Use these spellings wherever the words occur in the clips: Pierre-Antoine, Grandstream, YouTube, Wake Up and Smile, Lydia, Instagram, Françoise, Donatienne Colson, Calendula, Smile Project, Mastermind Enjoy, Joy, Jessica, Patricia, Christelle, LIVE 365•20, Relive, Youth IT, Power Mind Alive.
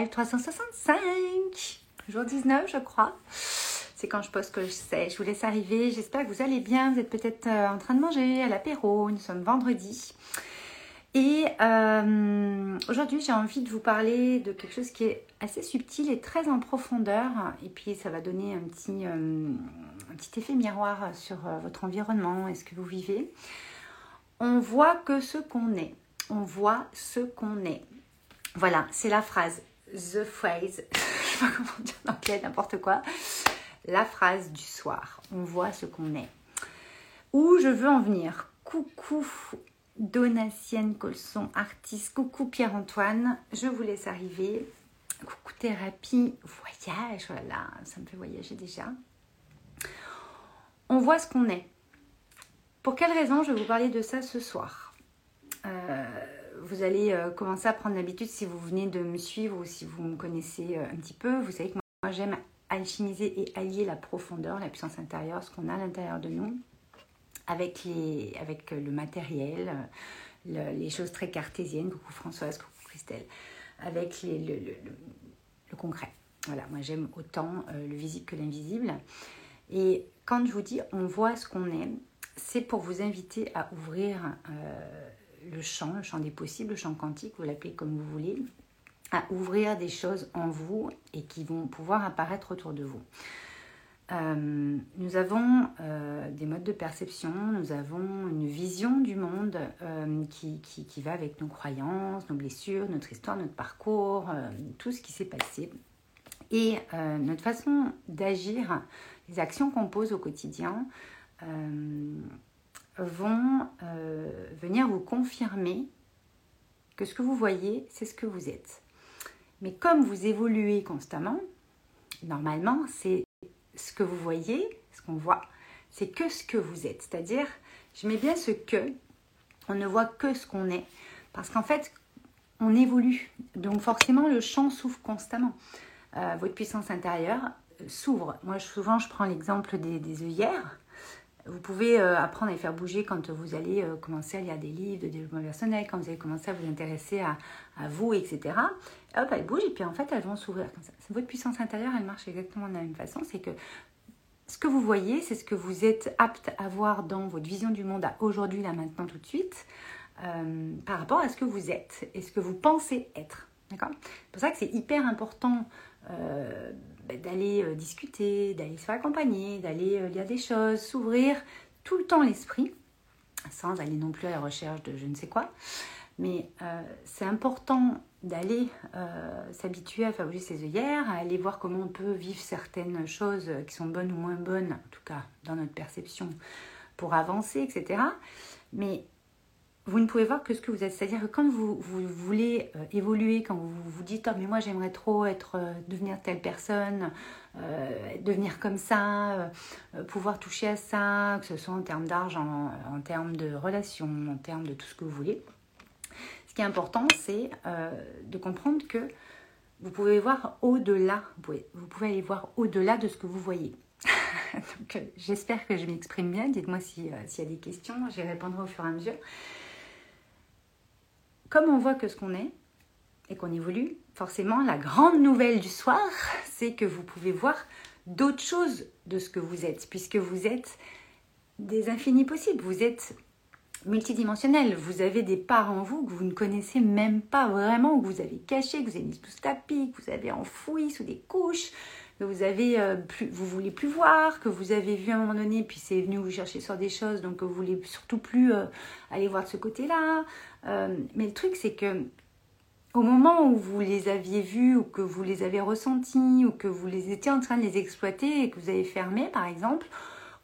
Live 365, jour 19 je crois, c'est quand je poste que je sais, je vous laisse arriver, j'espère que vous allez bien, vous êtes peut-être en train de manger à l'apéro, nous sommes vendredi et aujourd'hui j'ai envie de vous parler de quelque chose qui est assez subtil et très en profondeur et puis ça va donner un petit effet miroir sur votre environnement et ce que vous vivez. On voit que ce qu'on est, on voit ce qu'on est. Voilà, c'est la phrase, the phrase, je sais pas comment dire en anglais, n'importe quoi, la phrase du soir, on voit ce qu'on est. Où je veux en venir, coucou Donatienne Colson, artiste, coucou Pierre-Antoine, je vous laisse arriver, coucou thérapie, voyage, voilà, ça me fait voyager déjà. On voit ce qu'on est. Pour quelle raison je vais vous parler de ça ce soir? Vous allez commencer à prendre l'habitude si vous venez de me suivre ou si vous me connaissez un petit peu. Vous savez que moi j'aime alchimiser et allier la profondeur, la puissance intérieure, ce qu'on a à l'intérieur de nous avec le matériel, les choses très cartésiennes, coucou Françoise, coucou Christelle, avec le concret. Voilà, moi j'aime autant le visible que l'invisible. Et quand je vous dis on voit ce qu'on est, c'est pour vous inviter à ouvrir le champ des possibles, le champ quantique, vous l'appelez comme vous voulez, à ouvrir des choses en vous et qui vont pouvoir apparaître autour de vous. Nous avons des modes de perception, nous avons une vision du monde qui va avec nos croyances, nos blessures, notre histoire, notre parcours, tout ce qui s'est passé. Et notre façon d'agir, les actions qu'on pose au quotidien, vont venir vous confirmer que ce que vous voyez, c'est ce que vous êtes. Mais comme vous évoluez constamment, normalement, c'est ce que vous voyez, ce qu'on voit, c'est que ce que vous êtes. C'est-à-dire, je mets bien ce que, on ne voit que ce qu'on est, parce qu'en fait, on évolue. Donc forcément, le champ s'ouvre constamment. Votre puissance intérieure s'ouvre. Moi, souvent, je prends l'exemple des œillères. Vous pouvez apprendre à les faire bouger quand vous allez commencer à lire des livres de développement personnel, quand vous allez commencer à vous intéresser à vous, etc. Hop, elles bougent et puis en fait, elles vont s'ouvrir comme ça. C'est votre puissance intérieure, elle marche exactement de la même façon. C'est que ce que vous voyez, c'est ce que vous êtes apte à voir dans votre vision du monde à aujourd'hui, là, maintenant, tout de suite, par rapport à ce que vous êtes et ce que vous pensez être. D'accord ? C'est pour ça que c'est hyper important d'aller discuter, d'aller se faire accompagner, d'aller lire des choses, s'ouvrir tout le temps l'esprit, sans aller non plus à la recherche de je ne sais quoi. Mais c'est important d'aller s'habituer à faire bouger ses œillères, à aller voir comment on peut vivre certaines choses qui sont bonnes ou moins bonnes, en tout cas dans notre perception, pour avancer, etc. Mais vous ne pouvez voir que ce que vous êtes. C'est-à-dire que quand vous voulez évoluer, quand vous vous dites « Oh, mais moi, j'aimerais trop devenir telle personne, devenir comme ça, pouvoir toucher à ça, que ce soit en termes d'argent, en termes de relations, en termes de tout ce que vous voulez. » Ce qui est important, c'est de comprendre que vous pouvez voir au-delà. Vous pouvez aller voir au-delà de ce que vous voyez. Donc, j'espère que je m'exprime bien. Dites-moi s'il y a des questions. J'y répondrai au fur et à mesure. Comme on voit que ce qu'on est et qu'on évolue, forcément, la grande nouvelle du soir, c'est que vous pouvez voir d'autres choses de ce que vous êtes, puisque vous êtes des infinis possibles, vous êtes multidimensionnel, vous avez des parts en vous que vous ne connaissez même pas vraiment, que vous avez cachées, que vous avez mis sous tapis, que vous avez enfoui sous des couches, que vous avez vous voulez plus voir, que vous avez vu à un moment donné, puis c'est venu vous chercher sur des choses, donc que vous voulez surtout plus aller voir de ce côté-là. Mais le truc, c'est que au moment où vous les aviez vus, ou que vous les avez ressentis, ou que vous les étiez en train de les exploiter et que vous avez fermé, par exemple,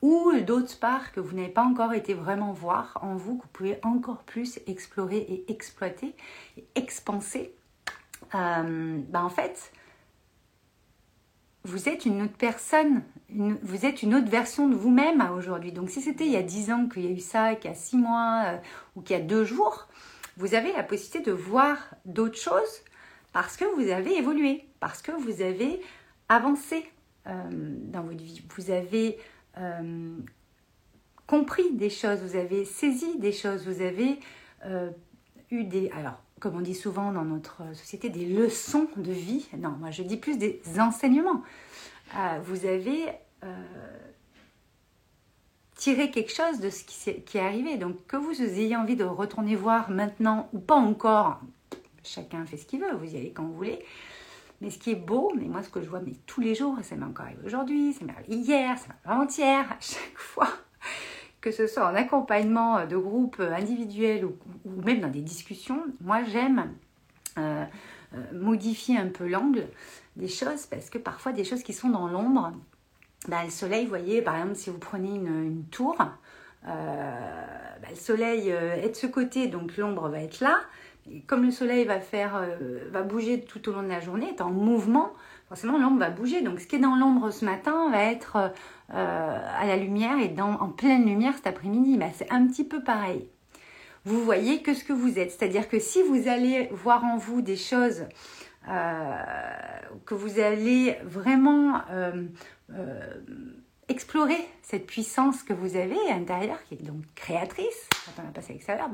ou d'autres parts que vous n'avez pas encore été vraiment voir en vous, que vous pouvez encore plus explorer et exploiter, et expanser, en fait, vous êtes une autre personne, vous êtes une autre version de vous-même aujourd'hui. Donc, si c'était il y a 10 ans qu'il y a eu ça, qu'il y a 6 mois ou qu'il y a 2 jours, vous avez la possibilité de voir d'autres choses parce que vous avez évolué, parce que vous avez avancé dans votre vie. Vous avez compris des choses, vous avez saisi des choses, vous avez eu des... Alors, comme on dit souvent dans notre société, des leçons de vie. Non, moi je dis plus des enseignements. Vous avez tiré quelque chose de ce qui est arrivé. Donc que vous ayez envie de retourner voir maintenant ou pas encore, chacun fait ce qu'il veut, vous y allez quand vous voulez. Mais ce qui est beau, mais moi ce que je vois mais tous les jours, ça m'est encore arrivé aujourd'hui, ça m'est arrivé hier, ça m'est arrivé avant-hier, à chaque fois, que ce soit en accompagnement de groupes individuels ou même dans des discussions, moi j'aime modifier un peu l'angle des choses parce que parfois des choses qui sont dans l'ombre, le soleil, vous voyez, par exemple si vous prenez une tour, le soleil est de ce côté, donc l'ombre va être là. Et comme le soleil va bouger tout au long de la journée, est en mouvement, forcément l'ombre va bouger. Donc ce qui est dans l'ombre ce matin va être à la lumière et en pleine lumière cet après-midi. C'est un petit peu pareil. Vous voyez que ce que vous êtes. C'est-à-dire que si vous allez voir en vous des choses que vous allez vraiment explorer, cette puissance que vous avez à l'intérieur, qui est donc créatrice, quand on la passe à l'extérieur,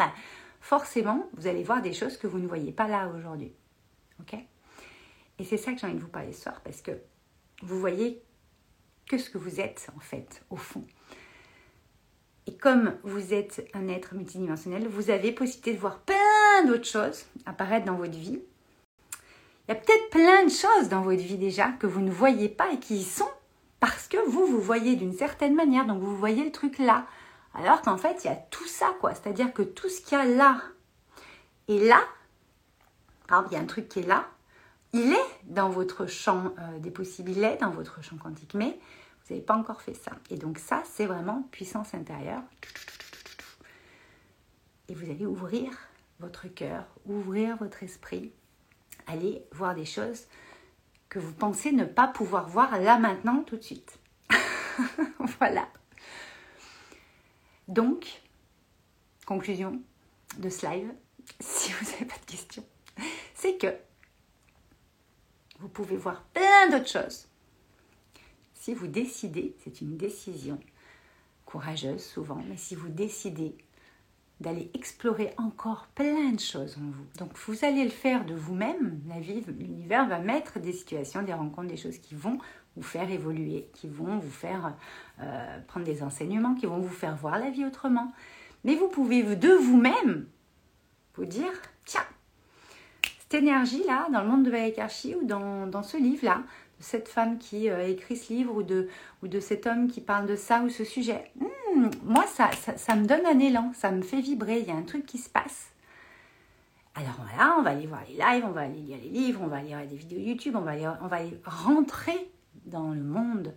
forcément, vous allez voir des choses que vous ne voyez pas là aujourd'hui. Ok ? Et c'est ça que j'ai envie de vous parler ce soir, parce que vous voyez que ce que vous êtes, en fait, au fond. Et comme vous êtes un être multidimensionnel, vous avez possibilité de voir plein d'autres choses apparaître dans votre vie. Il y a peut-être plein de choses dans votre vie déjà que vous ne voyez pas et qui y sont parce que vous voyez d'une certaine manière, donc vous voyez le truc là. Alors qu'en fait, il y a tout ça, quoi. C'est-à-dire que tout ce qu'il y a là et là, par exemple, il y a un truc qui est là, il est dans votre champ des possibles, il est dans votre champ quantique, mais vous n'avez pas encore fait ça. Et donc ça, c'est vraiment puissance intérieure. Et vous allez ouvrir votre cœur, ouvrir votre esprit, aller voir des choses que vous pensez ne pas pouvoir voir là, maintenant, tout de suite. Voilà. Donc, conclusion de ce live, si vous n'avez pas de questions, c'est que vous pouvez voir plein d'autres choses. Si vous décidez, c'est une décision courageuse souvent, mais si vous décidez d'aller explorer encore plein de choses en vous, donc vous allez le faire de vous-même, la vie, l'univers va mettre des situations, des rencontres, des choses qui vont vous faire évoluer, qui vont vous faire prendre des enseignements, qui vont vous faire voir la vie autrement. Mais vous pouvez de vous-même vous dire, tiens, cette énergie-là, dans le monde de Valécarchie ou dans ce livre-là, de cette femme qui a écrit ce livre ou de cet homme qui parle de ça ou ce sujet, moi, ça me donne un élan, ça me fait vibrer, il y a un truc qui se passe. Alors voilà, on va aller voir les lives, on va aller lire les livres, on va aller regarder des vidéos YouTube, on va aller rentrer dans le monde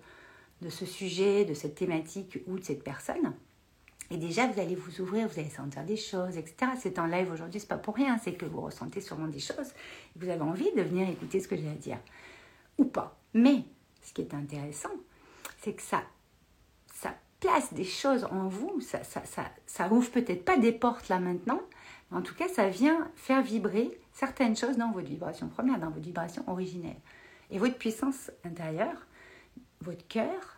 de ce sujet, de cette thématique ou de cette personne. Et déjà, vous allez vous ouvrir, vous allez sentir des choses, etc. C'est en live aujourd'hui, c'est pas pour rien, c'est que vous ressentez sûrement des choses. Et vous avez envie de venir écouter ce que j'ai à dire. Ou pas. Mais ce qui est intéressant, c'est que ça place des choses en vous. Ça ouvre peut-être pas des portes là maintenant. Mais en tout cas, ça vient faire vibrer certaines choses dans votre vibration première, dans votre vibration originelle. Et votre puissance intérieure, votre cœur,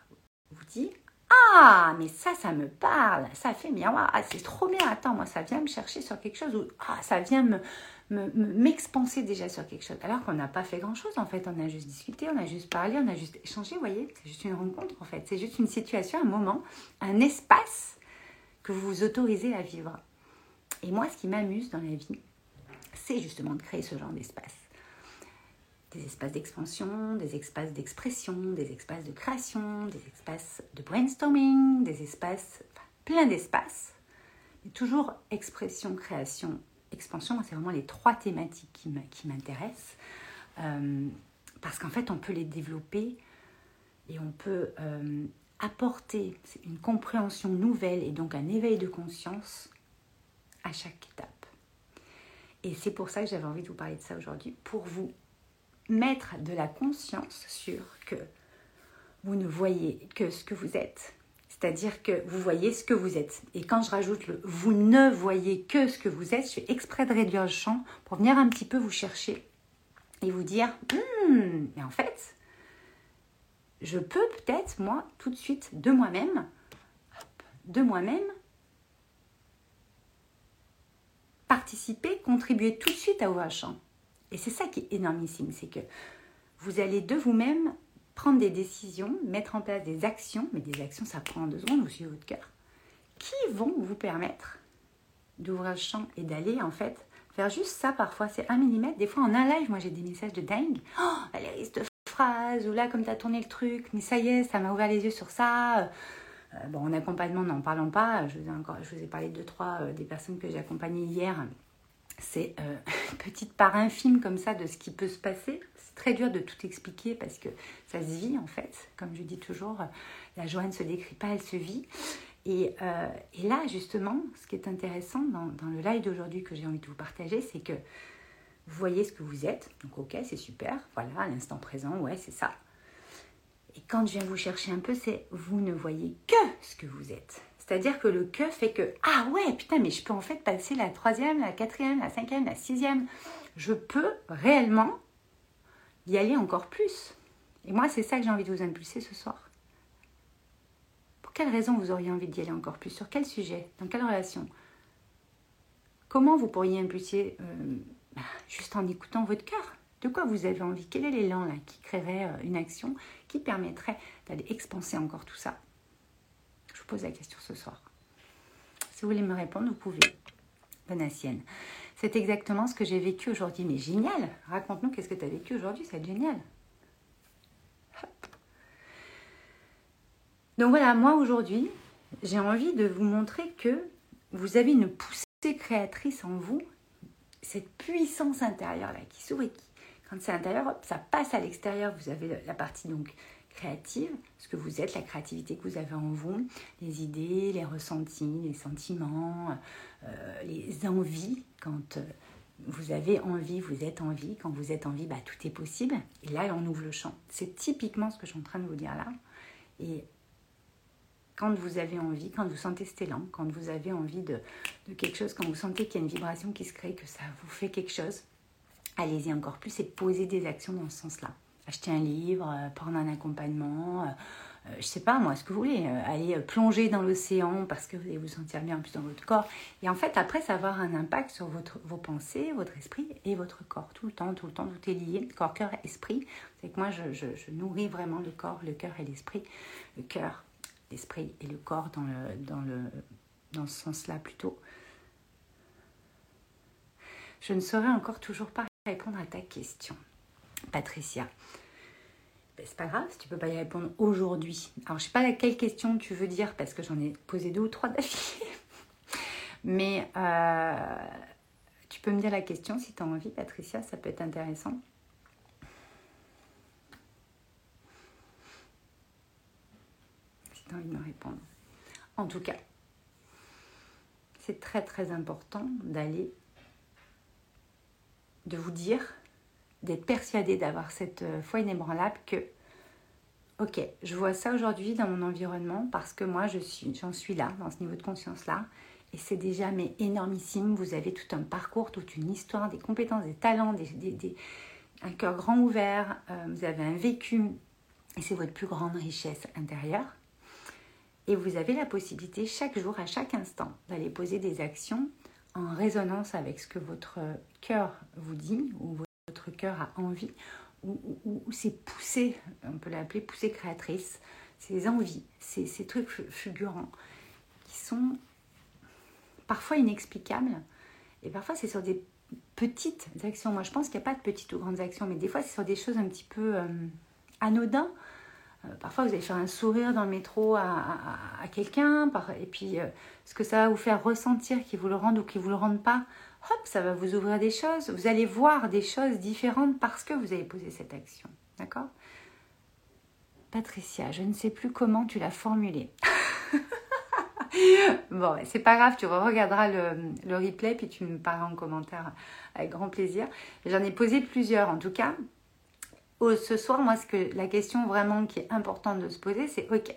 vous dit « Ah, mais ça me parle, ça fait miroir, ah, c'est trop bien, attends, moi, ça vient me chercher sur quelque chose, ou ah, ça vient m'expanser déjà sur quelque chose. » Alors qu'on n'a pas fait grand-chose, en fait, on a juste discuté, on a juste parlé, on a juste échangé, vous voyez, c'est juste une rencontre, en fait, c'est juste une situation, un moment, un espace que vous vous autorisez à vivre. Et moi, ce qui m'amuse dans la vie, c'est justement de créer ce genre d'espace. Des espaces d'expansion, des espaces d'expression, des espaces de création, des espaces de brainstorming, des espaces, plein d'espaces. Mais toujours expression, création, expansion, c'est vraiment les trois thématiques qui m'intéressent. Parce qu'en fait, on peut les développer et on peut apporter une compréhension nouvelle et donc un éveil de conscience à chaque étape. Et c'est pour ça que j'avais envie de vous parler de ça aujourd'hui, pour vous mettre de la conscience sur que vous ne voyez que ce que vous êtes. C'est-à-dire que vous voyez ce que vous êtes. Et quand je rajoute le « vous ne voyez que ce que vous êtes », je fais exprès de réduire le champ pour venir un petit peu vous chercher et vous dire « mais en fait, je peux peut-être, moi, tout de suite, de moi-même, participer, contribuer tout de suite à ouvrir le champ. Et c'est ça qui est énormissime, c'est que vous allez de vous-même prendre des décisions, mettre en place des actions, mais des actions, ça prend 2 secondes, vous suivez votre cœur, qui vont vous permettre d'ouvrir le champ et d'aller en fait faire juste ça parfois. C'est 1 millimètre. Des fois, en un live, moi j'ai des messages de dingue. « Oh, allez, cette phrase » ou « là, comme t'as tourné le truc, mais ça y est, ça m'a ouvert les yeux sur ça. » Bon, en accompagnement, n'en parlons pas. Je vous ai parlé de 2-3 des personnes que j'ai accompagnées hier. C'est une petite part infime comme ça de ce qui peut se passer. C'est très dur de tout expliquer parce que ça se vit en fait. Comme je dis toujours, la joie ne se décrit pas, elle se vit. Et là, justement, ce qui est intéressant dans le live d'aujourd'hui que j'ai envie de vous partager, c'est que vous voyez ce que vous êtes. Donc, ok, c'est super. Voilà, à l'instant présent, ouais, c'est ça. Et quand je viens vous chercher un peu, c'est vous ne voyez que ce que vous êtes. C'est-à-dire que le que fait que « Ah ouais, putain, mais je peux en fait passer la 3e, la 4e, la 5e, la 6e. Je peux réellement y aller encore plus. » Et moi, c'est ça que j'ai envie de vous impulser ce soir. Pour quelle raison vous auriez envie d'y aller encore plus ? Sur quel sujet ? Dans quelle relation ? Comment vous pourriez impulser juste en écoutant votre cœur ? De quoi vous avez envie ? Quel est l'élan là, qui créerait une action qui permettrait d'aller expanser encore tout ça ? Je vous pose la question ce soir. Si vous voulez me répondre, vous pouvez. Donatienne. C'est exactement ce que j'ai vécu aujourd'hui. Mais génial! Raconte-nous qu'est-ce que tu as vécu aujourd'hui, c'est génial. Hop. Donc voilà, moi aujourd'hui, j'ai envie de vous montrer que vous avez une poussée créatrice en vous, cette puissance intérieure là qui s'ouvre et qui, quand c'est intérieur, hop, ça passe à l'extérieur. Vous avez la partie donc créative, ce que vous êtes, la créativité que vous avez en vous, les idées, les ressentis, les sentiments, les envies. Quand vous avez envie, vous êtes en vie. Quand vous êtes en vie, bah, tout est possible. Et là, on ouvre le champ. C'est typiquement ce que je suis en train de vous dire là. Et quand vous avez envie, quand vous sentez cet élan, quand vous avez envie de quelque chose, quand vous sentez qu'il y a une vibration qui se crée, que ça vous fait quelque chose, allez-y encore plus et posez des actions dans ce sens-là. Acheter un livre, prendre un accompagnement, je sais pas moi, ce que vous voulez, aller plonger dans l'océan parce que vous allez vous sentir bien en plus dans votre corps. Et en fait, après, ça va avoir un impact sur vos pensées, votre esprit et votre corps. Tout le temps, tout est lié, corps, cœur, esprit. C'est que moi, je nourris vraiment le corps, le cœur et l'esprit. Le cœur, l'esprit et le corps dans ce sens-là plutôt. Je ne saurais encore toujours pas répondre à ta question, Patricia. Ben, c'est pas grave si tu peux pas y répondre aujourd'hui. Alors je sais pas à quelle question tu veux dire parce que j'en ai posé 2 ou 3 d'affilée. Mais tu peux me dire la question si tu as envie, Patricia, ça peut être intéressant. Si tu as envie de me répondre. En tout cas, c'est très très important d'aller, de vous dire, d'être persuadé, d'avoir cette foi inébranlable que, ok, je vois ça aujourd'hui dans mon environnement parce que moi, j'en suis là, dans ce niveau de conscience-là, et c'est déjà mais énormissime. Vous avez tout un parcours, toute une histoire, des compétences, des talents, un cœur grand ouvert, vous avez un vécu, et c'est votre plus grande richesse intérieure. Et vous avez la possibilité chaque jour, à chaque instant, d'aller poser des actions en résonance avec ce que votre cœur vous dit ou votre cœur a envie, ou ces poussées, on peut l'appeler poussées créatrices, ces envies, ces trucs fulgurants qui sont parfois inexplicables et parfois c'est sur des petites actions. Moi je pense qu'il n'y a pas de petites ou grandes actions, mais des fois c'est sur des choses un petit peu anodines. Parfois vous allez faire un sourire dans le métro à quelqu'un et puis ce que ça va vous faire ressentir, qu'ils vous le rendent ou qu'ils ne vous le rendent pas, hop, ça va vous ouvrir des choses. Vous allez voir des choses différentes parce que vous avez posé cette action. D'accord ? Patricia, je ne sais plus comment tu l'as formulée. Bon, c'est pas grave, tu regarderas le replay puis tu me parleras en commentaire avec grand plaisir. J'en ai posé plusieurs en tout cas. Ce soir, moi, la question vraiment qui est importante de se poser, c'est « Ok,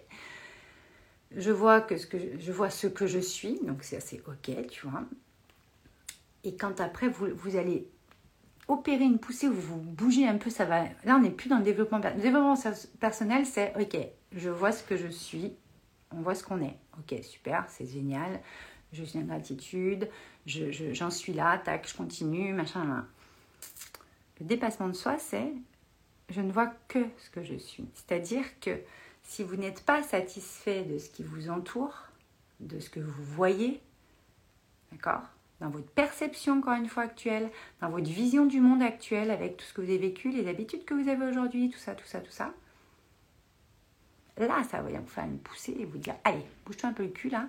je vois ce que je suis. » Donc, c'est « Ok », tu vois. Et quand après, vous allez opérer une poussée, vous bougez un peu, ça va. Là, on n'est plus dans le développement personnel. Le développement personnel, c'est « Ok, je vois ce que je suis. On voit ce qu'on est. Ok, super, c'est génial. Je suis en gratitude, j'en suis là, tac, je continue, machin, là. Le dépassement de soi, c'est je ne vois que ce que je suis. C'est-à-dire que si vous n'êtes pas satisfait de ce qui vous entoure, de ce que vous voyez, d'accord, dans votre perception, encore une fois, actuelle, dans votre vision du monde actuel, avec tout ce que vous avez vécu, les habitudes que vous avez aujourd'hui, tout ça, là, ça va vous faire une poussée et vous dire, allez, bouge-toi un peu le cul, là.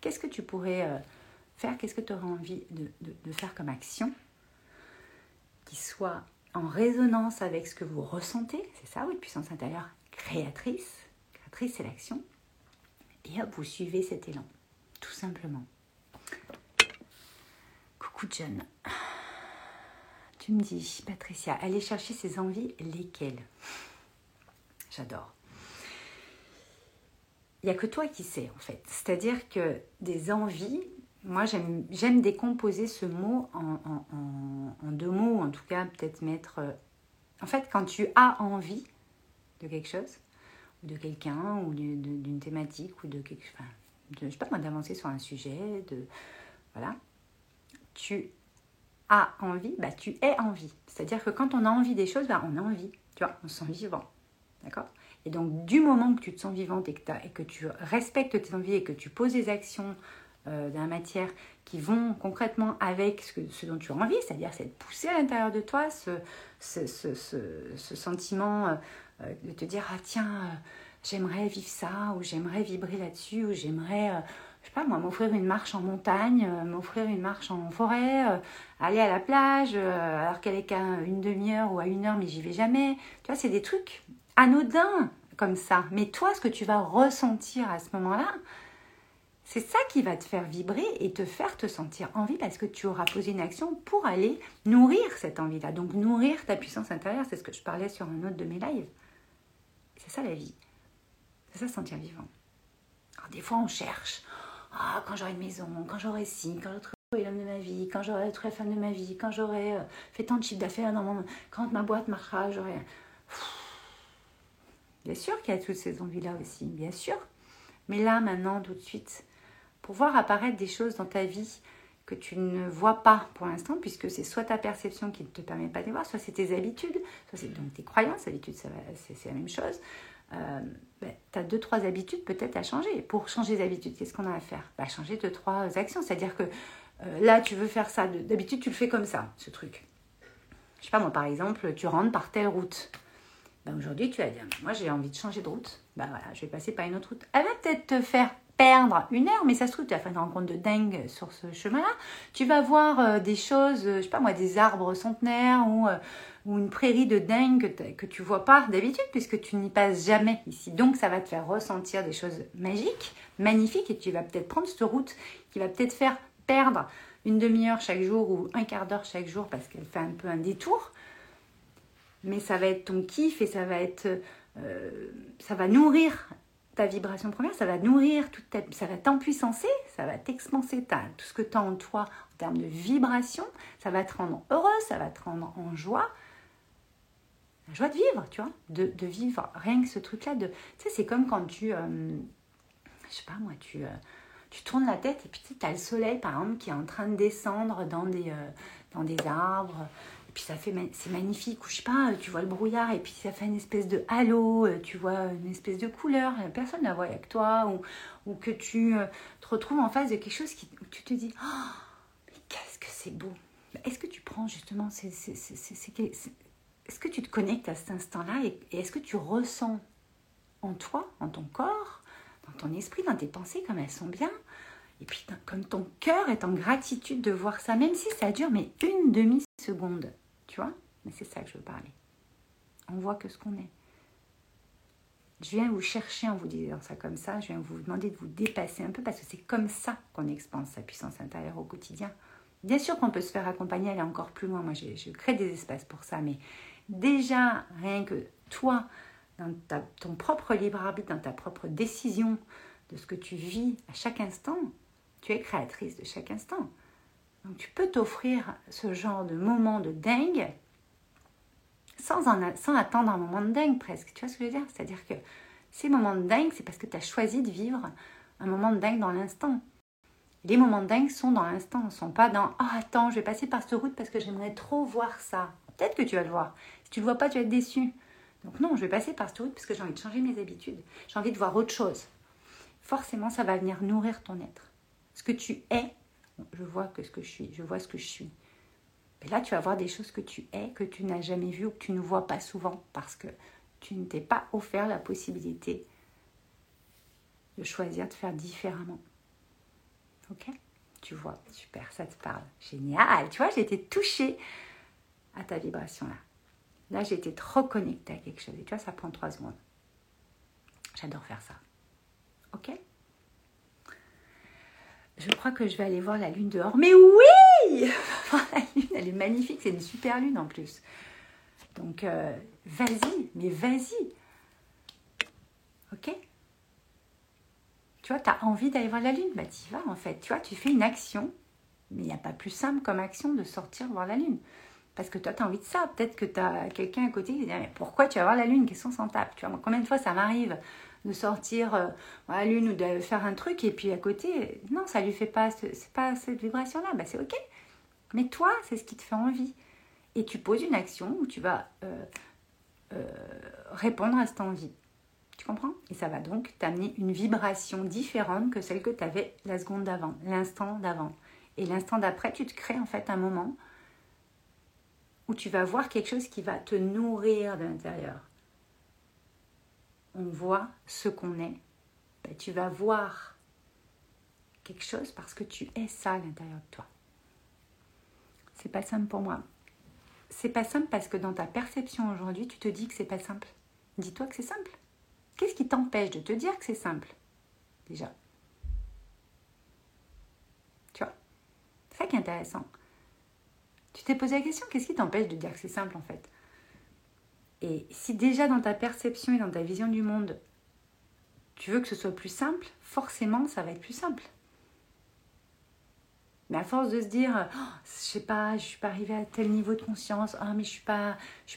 Qu'est-ce que tu pourrais faire? Qu'est-ce que tu aurais envie de faire comme action qui soit en résonance avec ce que vous ressentez? C'est ça, votre puissance intérieure créatrice. Créatrice, c'est l'action. Et hop, vous suivez cet élan, tout simplement. Coucou John. Tu me dis, Patricia, allez chercher ses envies, lesquelles? J'adore. Il n'y a que toi qui sais, en fait. C'est-à-dire que des envies, moi, j'aime décomposer ce mot en deux mots, en tout cas, peut-être mettre... En fait, quand tu as envie de quelque chose, ou de quelqu'un, ou d'une thématique, ou de quelque chose... Enfin, je ne sais pas moi, d'avancer sur un sujet, de... Voilà. Tu as envie, bah, tu es envie. C'est-à-dire que quand on a envie des choses, bah, on a envie. Tu vois, on se sent vivant. D'accord ? Et donc, du moment que tu te sens vivante et que tu respectes tes envies et que tu poses des actions dans la matière qui vont concrètement avec ce dont tu as envie, c'est-à-dire cette poussée à l'intérieur de toi, ce sentiment de te dire « Ah tiens, j'aimerais vivre ça » ou « J'aimerais vibrer là-dessus » ou « J'aimerais, je sais pas moi, m'offrir une marche en montagne, m'offrir une marche en forêt, aller à la plage alors qu'elle est qu'à une demi-heure ou à une heure, mais j'y vais jamais. » Tu vois, c'est des trucs... anodin comme ça, mais toi ce que tu vas ressentir à ce moment-là, c'est ça qui va te faire vibrer et te faire te sentir en vie parce que tu auras posé une action pour aller nourrir cette envie-là, donc nourrir ta puissance intérieure, c'est ce que je parlais sur un autre de mes lives. C'est ça la vie, c'est ça se sentir vivant. Alors des fois on cherche, quand j'aurai une maison, quand j'aurai ci, quand j'aurai l'homme de ma vie, quand j'aurai trouvé la femme de ma vie, quand j'aurai fait tant de chiffres d'affaires, quand ma boîte marchera, j'aurai... Bien sûr qu'il y a toutes ces envies-là aussi, bien sûr. Mais là, maintenant, tout de suite, pour voir apparaître des choses dans ta vie que tu ne vois pas pour l'instant, puisque c'est soit ta perception qui ne te permet pas de les voir, soit c'est tes habitudes, soit c'est donc tes croyances, habitudes, c'est la même chose. Tu as 2-3 habitudes peut-être à changer. Pour changer les habitudes, qu'est-ce qu'on a à faire ? Changer 2-3 actions, c'est-à-dire que là, tu veux faire ça. D'habitude, tu le fais comme ça, ce truc. Je ne sais pas, moi, par exemple, tu rentres par telle route. Ben aujourd'hui, tu vas dire, moi j'ai envie de changer de route, ben voilà, je vais passer par une autre route. Elle va peut-être te faire perdre une heure, mais ça se trouve, tu vas faire une rencontre de dingue sur ce chemin-là. Tu vas voir des choses, je sais pas moi, des arbres centenaires ou une prairie de dingue que tu vois pas d'habitude puisque tu n'y passes jamais ici. Donc ça va te faire ressentir des choses magiques, magnifiques et tu vas peut-être prendre cette route qui va peut-être faire perdre une demi-heure chaque jour ou un quart d'heure chaque jour parce qu'elle fait un peu un détour. Mais ça va être ton kiff et ça va nourrir ta vibration première, ça va nourrir ça va t'empuissancer, ça va t'expanser tout ce que tu as en toi en termes de vibration, ça va te rendre heureux, ça va te rendre en joie, la joie de vivre, tu vois, de vivre rien que ce truc-là. Tu sais, c'est comme quand je sais pas moi, tu tournes la tête et puis tu as le soleil par exemple qui est en train de descendre dans des arbres. Puis ça fait, c'est magnifique, ou je sais pas, tu vois le brouillard et puis ça fait une espèce de halo, tu vois une espèce de couleur, personne ne la voit avec toi, ou que tu te retrouves en face de quelque chose où tu te dis « Oh, mais qu'est-ce que c'est beau !» Est-ce que tu prends justement, est-ce que tu te connectes à cet instant-là et est-ce que tu ressens en toi, en ton corps, dans ton esprit, dans tes pensées, comme elles sont bien ? Et puis comme ton cœur est en gratitude de voir ça, même si ça dure mais une demi-seconde. Tu vois ? Mais c'est ça que je veux parler. On voit que ce qu'on est. Je viens vous chercher en vous disant ça comme ça. Je viens vous demander de vous dépasser un peu parce que c'est comme ça qu'on expanse sa puissance intérieure au quotidien. Bien sûr qu'on peut se faire accompagner, aller encore plus loin. Moi, je crée des espaces pour ça. Mais déjà, rien que toi, dans ton propre libre arbitre, dans ta propre décision de ce que tu vis à chaque instant, tu es créatrice de chaque instant. Donc, tu peux t'offrir ce genre de moment de dingue sans attendre un moment de dingue presque. Tu vois ce que je veux dire ? C'est-à-dire que ces moments de dingue, c'est parce que tu as choisi de vivre un moment de dingue dans l'instant. Les moments dingues sont dans l'instant, ne sont pas dans « Ah, attends, je vais passer par cette route parce que j'aimerais trop voir ça. » Peut-être que tu vas le voir. Si tu ne le vois pas, tu vas être déçu. Donc non, je vais passer par cette route parce que j'ai envie de changer mes habitudes. J'ai envie de voir autre chose. Forcément, ça va venir nourrir ton être. Ce que tu es, je vois que ce que je suis, je vois ce que je suis. Et là, tu vas voir des choses que tu es, que tu n'as jamais vues ou que tu ne vois pas souvent parce que tu ne t'es pas offert la possibilité de choisir de faire différemment. Ok ? Tu vois, super, ça te parle. Génial, tu vois, j'ai été touchée à ta vibration là. Là, j'ai été trop connectée à quelque chose. Et tu vois, ça prend 3 secondes. J'adore faire ça. Ok ? Je crois que je vais aller voir la lune dehors. Mais oui ! La lune, elle est magnifique. C'est une super lune en plus. Donc, vas-y, mais vas-y. Ok ? Tu vois, tu as envie d'aller voir la lune. Bah, tu y vas en fait. Tu vois, tu fais une action. Mais il n'y a pas plus simple comme action de sortir voir la lune. Parce que toi, tu as envie de ça. Peut-être que tu as quelqu'un à côté qui dit « Mais pourquoi tu vas voir la lune ?» Question sans tape. Tu vois, moi, combien de fois ça m'arrive de sortir à la lune ou de faire un truc et puis à côté, non, ça ne lui fait pas, c'est pas cette vibration-là. Bah, c'est OK. Mais toi, c'est ce qui te fait envie. Et tu poses une action où tu vas répondre à cette envie. Tu comprends ? Et ça va donc t'amener une vibration différente que celle que tu avais la seconde d'avant, l'instant d'avant. Et l'instant d'après, tu te crées en fait un moment où tu vas voir quelque chose qui va te nourrir de l'intérieur. On voit ce qu'on est. Ben, tu vas voir quelque chose parce que tu es ça à l'intérieur de toi. C'est pas simple pour moi. C'est pas simple parce que dans ta perception aujourd'hui, tu te dis que c'est pas simple. Dis-toi que c'est simple. Qu'est-ce qui t'empêche de te dire que c'est simple ? Déjà. Tu vois ? C'est ça qui est intéressant. Tu t'es posé la question, qu'est-ce qui t'empêche de dire que c'est simple en fait ? Et si déjà dans ta perception et dans ta vision du monde, tu veux que ce soit plus simple, forcément ça va être plus simple. Mais à force de se dire, oh, je sais pas, je suis pas arrivée à tel niveau de conscience, ah oh, mais je suis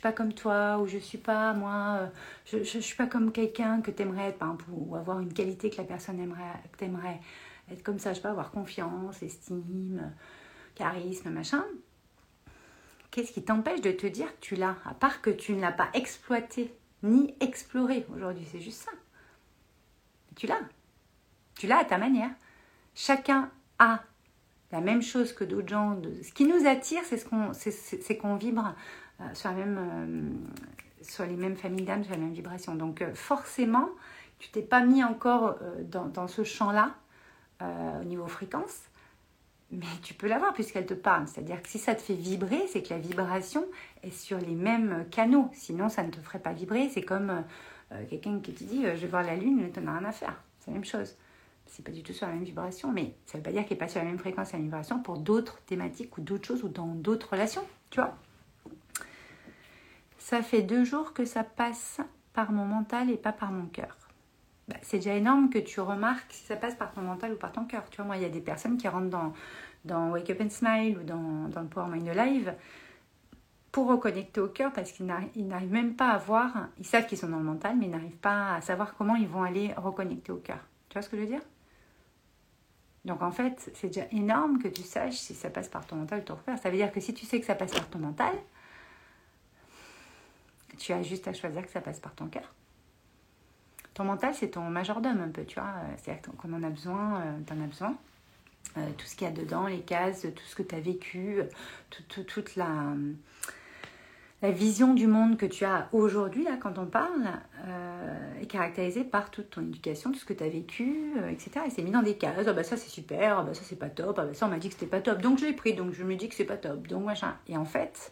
pas comme toi, ou je suis pas moi, je suis pas comme quelqu'un que t'aimerais être, par exemple, ou avoir une qualité que la personne aimerait, que t'aimerais être comme ça, je sais pas, avoir confiance, estime, charisme, machin. Qu'est-ce qui t'empêche de te dire que tu l'as, à part que tu ne l'as pas exploité, ni exploré aujourd'hui, c'est juste ça. Tu l'as à ta manière. Chacun a la même chose que d'autres gens. Ce qui nous attire, c'est qu'on vibre sur les mêmes familles d'âmes, sur la même vibration. Donc forcément, tu t'es pas mis encore dans ce champ-là, au niveau fréquence. Mais tu peux l'avoir puisqu'elle te parle. C'est-à-dire que si ça te fait vibrer, c'est que la vibration est sur les mêmes canaux. Sinon, ça ne te ferait pas vibrer. C'est comme quelqu'un qui te dit « je vais voir la lune, t'en as rien à faire ». C'est la même chose. C'est pas du tout sur la même vibration, mais ça ne veut pas dire qu'elle n'est pas sur la même fréquence à la vibration pour d'autres thématiques ou d'autres choses ou dans d'autres relations. Tu vois ? Ça fait 2 jours que ça passe par mon mental et pas par mon cœur. Bah, c'est déjà énorme que tu remarques si ça passe par ton mental ou par ton cœur. Tu vois, moi, il y a des personnes qui rentrent dans Wake Up and Smile ou dans le Power Mind Alive pour reconnecter au cœur parce qu'ils n'arrivent même pas à voir. Ils savent qu'ils sont dans le mental, mais ils n'arrivent pas à savoir comment ils vont aller reconnecter au cœur. Tu vois ce que je veux dire ? Donc, en fait, c'est déjà énorme que tu saches si ça passe par ton mental ou ton cœur. Ça veut dire que si tu sais que ça passe par ton mental, tu as juste à choisir que ça passe par ton cœur. Ton mental, c'est ton majordome un peu, tu vois. C'est-à-dire qu'on en a besoin, t'en as besoin. Tout ce qu'il y a dedans, les cases, tout ce que t'as vécu, toute la vision du monde que tu as aujourd'hui, là, quand on parle, est caractérisée par toute ton éducation, tout ce que t'as vécu, etc. Et c'est mis dans des cases. Ah bah ça, c'est super. Ah bah ça, c'est pas top. Ah bah ça, on m'a dit que c'était pas top. Donc, je l'ai pris. Donc, je me dis que c'est pas top. Donc, machin. Et en fait...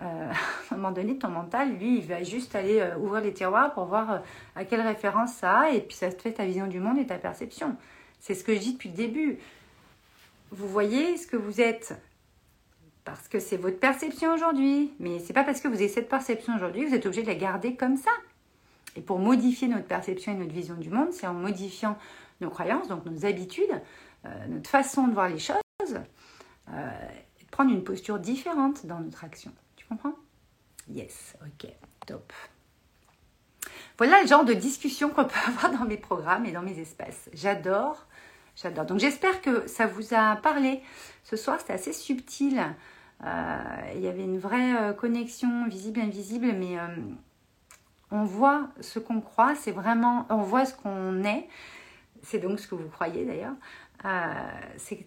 à un moment donné, ton mental, lui, il va juste aller ouvrir les tiroirs pour voir à quelle référence ça a, et puis ça te fait ta vision du monde et ta perception. C'est ce que je dis depuis le début. Vous voyez ce que vous êtes parce que c'est votre perception aujourd'hui, mais c'est pas parce que vous avez cette perception aujourd'hui que vous êtes obligé de la garder comme ça. Et pour modifier notre perception et notre vision du monde, c'est en modifiant nos croyances, donc nos habitudes, notre façon de voir les choses, prendre une posture différente dans notre action. Comprends ? Yes, ok, top. Voilà le genre de discussion qu'on peut avoir dans mes programmes et dans mes espaces. J'adore, J'adore. Donc, j'espère que ça vous a parlé. Ce soir, c'était assez subtil. Il y avait une vraie connexion visible et invisible, mais on voit ce qu'on croit. C'est vraiment... On voit ce qu'on est. C'est donc ce que vous croyez, d'ailleurs. C'est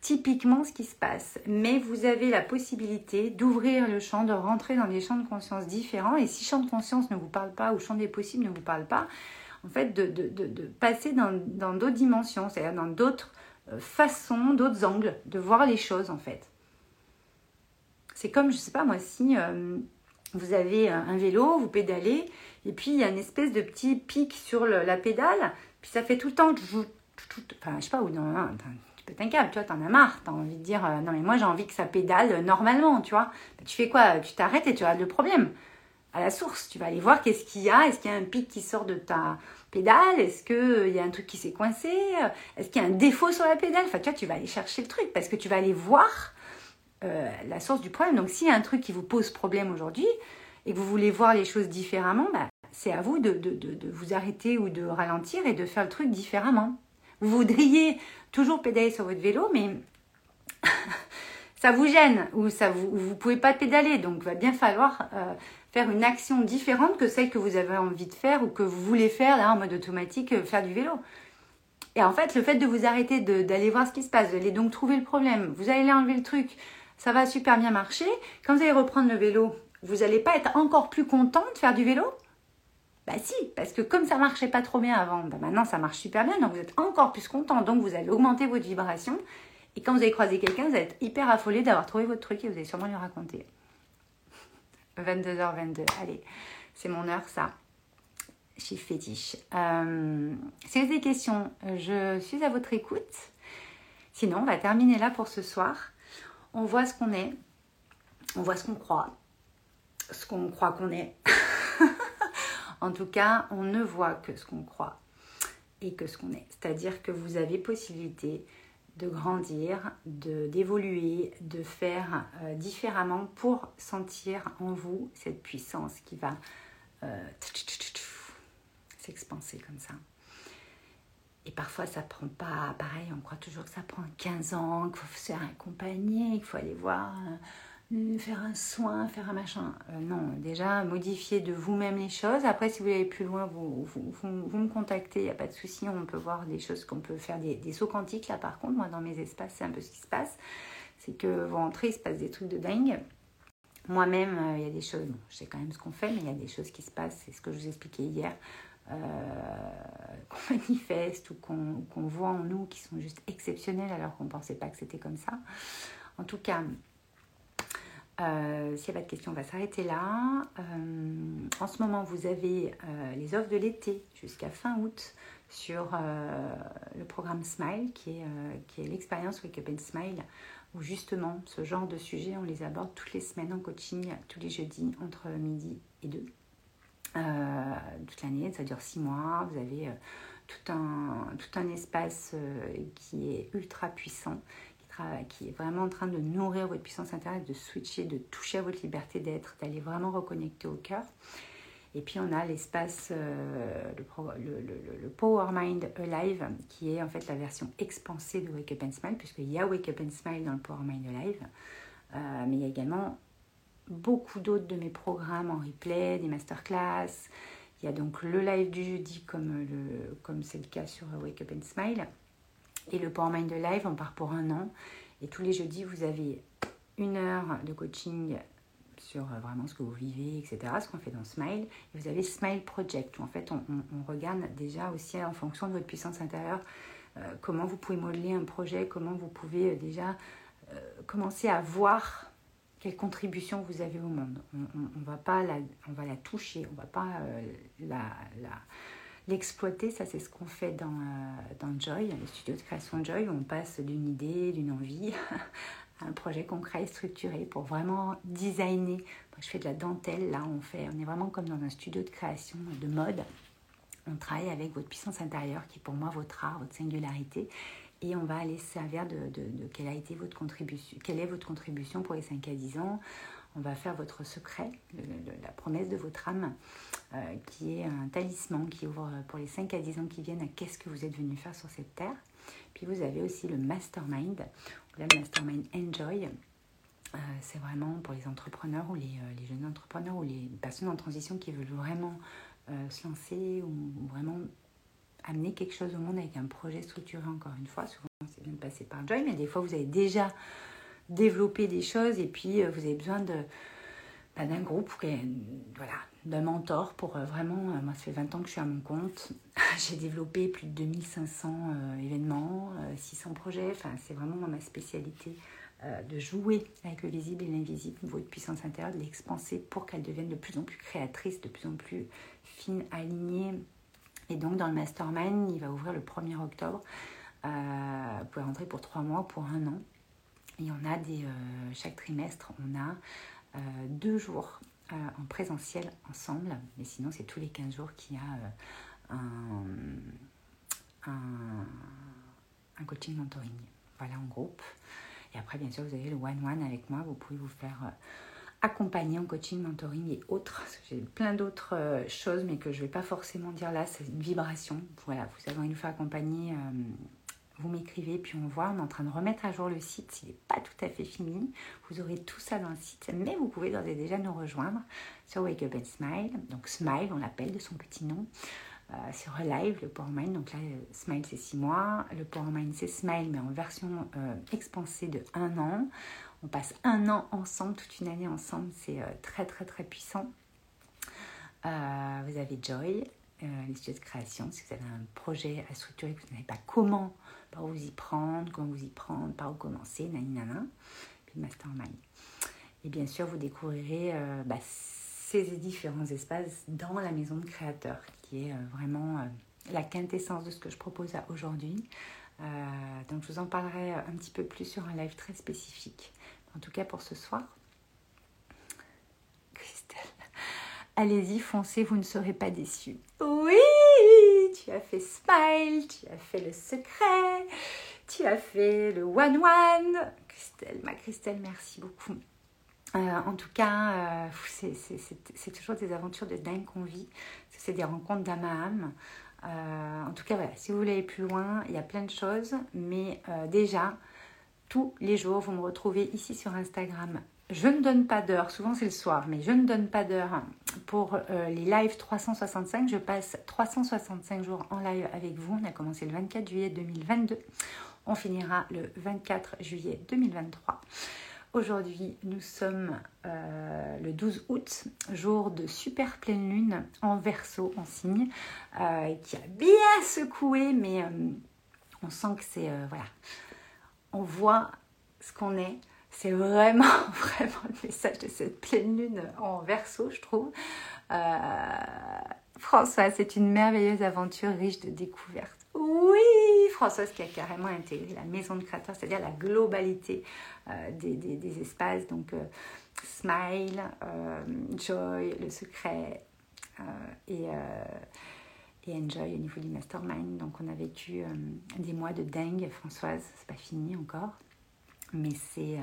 typiquement ce qui se passe. Mais vous avez la possibilité d'ouvrir le champ, de rentrer dans des champs de conscience différents. Et si champ de conscience ne vous parle pas ou champ des possibles ne vous parle pas, en fait, de passer dans d'autres dimensions, c'est-à-dire dans d'autres façons, d'autres angles de voir les choses, en fait. C'est comme, je ne sais pas moi, si vous avez un vélo, vous pédalez, et puis il y a une espèce de petit pic sur la pédale, puis ça fait tout le temps... Enfin, je ne sais pas, ou non, tu pètes un câble, tu vois, t'en as marre, t'as envie de dire non mais moi j'ai envie que ça pédale normalement, tu vois. Ben, tu fais quoi? Tu t'arrêtes et tu regardes le problème à la source, tu vas aller voir qu'est-ce qu'il y a, est-ce qu'il y a un pic qui sort de ta pédale, est-ce qu'il y a un truc qui s'est coincé, est-ce qu'il y a un défaut sur la pédale, enfin tu vois, tu vas aller chercher le truc parce que tu vas aller voir la source du problème. Donc s'il y a un truc qui vous pose problème aujourd'hui et que vous voulez voir les choses différemment, bah, c'est à vous de vous arrêter ou de ralentir et de faire le truc différemment. Vous voudriez toujours pédaler sur votre vélo, mais... ça vous gêne ou vous pouvez pas pédaler, donc il va bien falloir faire une action différente que celle que vous avez envie de faire ou que vous voulez faire là en mode automatique, faire du vélo. Et en fait, le fait de vous arrêter, d'aller voir ce qui se passe, d'aller donc trouver le problème, vous allez enlever le truc, ça va super bien marcher. Quand vous allez reprendre le vélo, vous n'allez pas être encore plus content de faire du vélo? Bah si, parce que comme ça marchait pas trop bien avant, bah maintenant ça marche super bien, donc vous êtes encore plus content, donc vous allez augmenter votre vibration. Et quand vous allez croiser quelqu'un, vous allez être hyper affolé d'avoir trouvé votre truc et vous allez sûrement lui raconter. 22h22, allez, c'est mon heure ça. Chiffre fétiche. Si vous avez des questions, je suis à votre écoute. Sinon, on va terminer là pour ce soir. On voit ce qu'on est, on voit ce qu'on croit qu'on est. En tout cas, on ne voit que ce qu'on croit et que ce qu'on est. C'est-à-dire que vous avez possibilité de grandir, d'évoluer, de faire différemment pour sentir en vous cette puissance qui va s'expanser comme ça. Et parfois, ça ne prend pas pareil. On croit toujours que ça prend 15 ans, qu'il faut se faire accompagner, qu'il faut aller voir, faire un soin, faire un machin. Non, déjà, modifiez de vous-même les choses. Après, si vous voulez aller plus loin, vous me contactez, il n'y a pas de souci. On peut voir des choses qu'on peut faire, des sauts quantiques. Là, par contre, moi, dans mes espaces, c'est un peu ce qui se passe. C'est que vous rentrez, il se passe des trucs de dingue. Moi-même, il y a des choses... Bon, je sais quand même ce qu'on fait, mais il y a des choses qui se passent. C'est ce que je vous expliquais hier. Qu'on manifeste ou qu'on voit en nous qui sont juste exceptionnelles alors qu'on ne pensait pas que c'était comme ça. En tout cas... S'il n'y a pas de questions, on va s'arrêter là. En ce moment, vous avez les offres de l'été jusqu'à fin août sur le programme Smile, qui est l'expérience Wake Up and Smile, où justement, ce genre de sujet, on les aborde toutes les semaines en coaching, tous les jeudis, entre midi et 2. Toute l'année, ça dure 6 mois. Vous avez tout un espace qui est ultra puissant, qui est vraiment en train de nourrir votre puissance intérieure, de switcher, de toucher à votre liberté d'être, d'aller vraiment reconnecter au cœur. Et puis on a l'espace, le Power Mind Alive, qui est en fait la version expansée de Wake Up and Smile, puisqu'il y a Wake Up and Smile dans le Power Mind Alive, mais il y a également beaucoup d'autres de mes programmes en replay, des masterclass. Il y a donc le live du jeudi comme c'est le cas sur Wake Up and Smile. Et le Power Mind Live, on part pour un an. Et tous les jeudis, vous avez une heure de coaching sur vraiment ce que vous vivez, etc., ce qu'on fait dans Smile. Et vous avez Smile Project, où en fait, on regarde déjà aussi en fonction de votre puissance intérieure, comment vous pouvez modeler un projet, comment vous pouvez déjà commencer à voir quelle contribution vous avez au monde. On va la toucher, on ne va pas l'exploiter, ça c'est ce qu'on fait dans Joy, le studio de création de Joy, où on passe d'une idée, d'une envie à un projet concret et structuré pour vraiment designer. Moi, je fais de la dentelle, là on est vraiment comme dans un studio de création de mode. On travaille avec votre puissance intérieure qui est pour moi votre art, votre singularité, et on va aller se servir de quelle est votre contribution pour les 5 à 10 ans. On va faire votre secret, la promesse de votre âme, qui est un talisman qui ouvre pour les 5 à 10 ans qui viennent à qu'est-ce que vous êtes venu faire sur cette terre. Puis vous avez aussi le Mastermind, là, le Mastermind Enjoy. C'est vraiment pour les entrepreneurs ou les jeunes entrepreneurs ou les personnes en transition qui veulent vraiment se lancer ou vraiment amener quelque chose au monde avec un projet structuré, encore une fois. Souvent, c'est bien de passer par Joy, mais des fois, vous avez déjà développé des choses et puis vous avez besoin d'un groupe, voilà, d'un mentor pour vraiment... Moi, ça fait 20 ans que je suis à mon compte. J'ai développé plus de 2500 événements, 600 projets. Enfin, c'est vraiment ma spécialité. De jouer avec le visible et l'invisible, votre puissance intérieure, de l'expanser pour qu'elle devienne de plus en plus créatrice, de plus en plus fine, alignée. Et donc, dans le Mastermind, il va ouvrir le 1er octobre. Vous pouvez rentrer pour 3 mois, pour 1 an. Et on a chaque trimestre, on a 2 jours en présentiel ensemble. Mais sinon, c'est tous les 15 jours qu'il y a un coaching mentoring. Voilà, en groupe. Et après, bien sûr, vous avez le one-one avec moi. Vous pouvez vous faire accompagner en coaching, mentoring et autres. J'ai plein d'autres choses, mais que je ne vais pas forcément dire là. C'est une vibration. Voilà, vous avez envie de vous faire accompagner. Vous m'écrivez, puis on voit. On est en train de remettre à jour le site. Il n'est pas tout à fait fini. Vous aurez tout ça dans le site. Mais vous pouvez d'ores et déjà nous rejoindre sur Wake Up and Smile. Donc, Smile, on l'appelle de son petit nom. Sur Relive, le Power Mind, donc là, Smile, c'est 6 mois. Le Power Mind, c'est Smile, mais en version expansée de 1 an. On passe 1 an ensemble, toute une année ensemble. C'est très, très, très puissant. Vous avez Joy, les sujets de création. Si vous avez un projet à structurer, que vous ne savez pas comment, par où vous y prendre, par où commencer, naninana. Puis Mastermind. Et bien sûr, vous découvrirez... ces différents espaces dans la maison de créateur, qui est vraiment la quintessence de ce que je propose aujourd'hui. Donc, je vous en parlerai un petit peu plus sur un live très spécifique. En tout cas, pour ce soir, Christelle, allez-y, foncez, vous ne serez pas déçus. Oui, tu as fait Smile, tu as fait le secret, tu as fait le one-one. Christelle, ma Christelle, merci beaucoup. En tout cas, c'est toujours des aventures de dingue qu'on vit. C'est des rencontres d'âme à âme. En tout cas, voilà, si vous voulez aller plus loin, il y a plein de choses. Mais déjà, tous les jours, vous me retrouvez ici sur Instagram. Je ne donne pas d'heure, souvent c'est le soir, mais je ne donne pas d'heure pour les lives 365. Je passe 365 jours en live avec vous. On a commencé le 24 juillet 2022. On finira le 24 juillet 2023. Aujourd'hui, nous sommes le 12 août, jour de super pleine lune en Verseau, en signe, qui a bien secoué, mais on sent que c'est... voilà, on voit ce qu'on est. C'est vraiment, vraiment le message de cette pleine lune en Verseau, je trouve. Françoise, c'est une merveilleuse aventure riche de découvertes. Oui, Françoise qui a carrément intégré la maison de créateur, c'est-à-dire la globalité des espaces. Donc, Smile, Joy, le secret et Enjoy au niveau du Mastermind. Donc, on a vécu des mois de dingue. Françoise, c'est pas fini encore. Mais c'est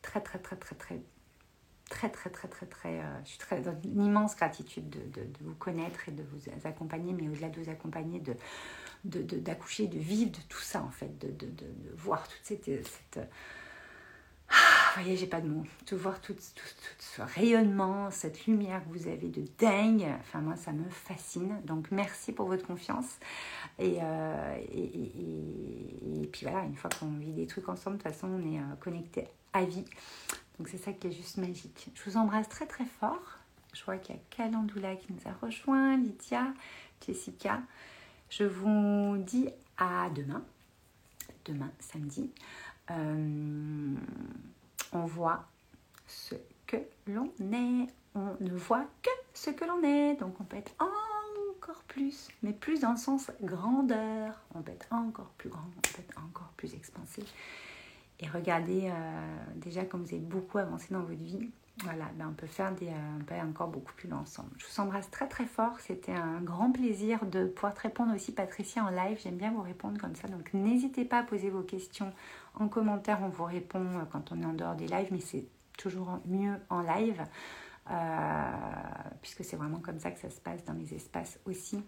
très, très, très, très, très... Très, très, très, très, très... je suis très dans une immense gratitude de vous connaître et de vous accompagner, mais au-delà de vous accompagner, d'accoucher, de vivre de tout ça, en fait, de voir toute cette vous voyez, j'ai pas de mots. De voir tout ce rayonnement, cette lumière que vous avez de dingue. Enfin, moi, ça me fascine. Donc, merci pour votre confiance. Et puis, voilà, une fois qu'on vit des trucs ensemble, de toute façon, on est connectés à vie. Donc, c'est ça qui est juste magique. Je vous embrasse très, très fort. Je vois qu'il y a Calendula qui nous a rejoint, Lydia, Jessica. Je vous dis à demain. Demain, samedi. On voit ce que l'on est. On ne voit que ce que l'on est. Donc, on peut être encore plus, mais plus dans le sens grandeur. On peut être encore plus grand, on peut être encore plus expansé. Et regardez, déjà, comme vous avez beaucoup avancé dans votre vie, voilà, ben on peut faire on peut aller encore beaucoup plus loin ensemble. Je vous embrasse très, très fort. C'était un grand plaisir de pouvoir te répondre aussi, Patricia, en live. J'aime bien vous répondre comme ça. Donc, n'hésitez pas à poser vos questions en commentaire. On vous répond quand on est en dehors des lives, mais c'est toujours mieux en live, puisque c'est vraiment comme ça que ça se passe dans les espaces aussi.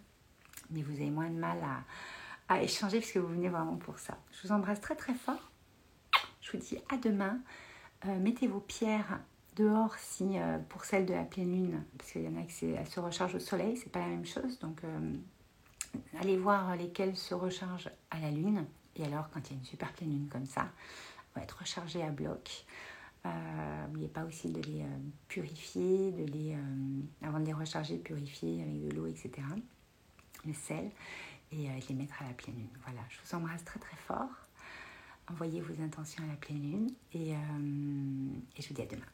Mais vous avez moins de mal à échanger puisque vous venez vraiment pour ça. Je vous embrasse très très fort. Je vous dis à demain. Mettez vos pierres dehors si pour celle de la pleine lune, parce qu'il y en a qui se rechargent au soleil, c'est pas la même chose. Donc allez voir lesquelles se rechargent à la lune. Et alors quand il y a une super pleine lune comme ça, on va être rechargé à bloc. N'oubliez pas aussi de les purifier, avant de les recharger, purifier avec de l'eau, etc. Le sel, et de les mettre à la pleine lune. Voilà, je vous embrasse très très fort. Envoyez vos intentions à la pleine lune et je vous dis à demain.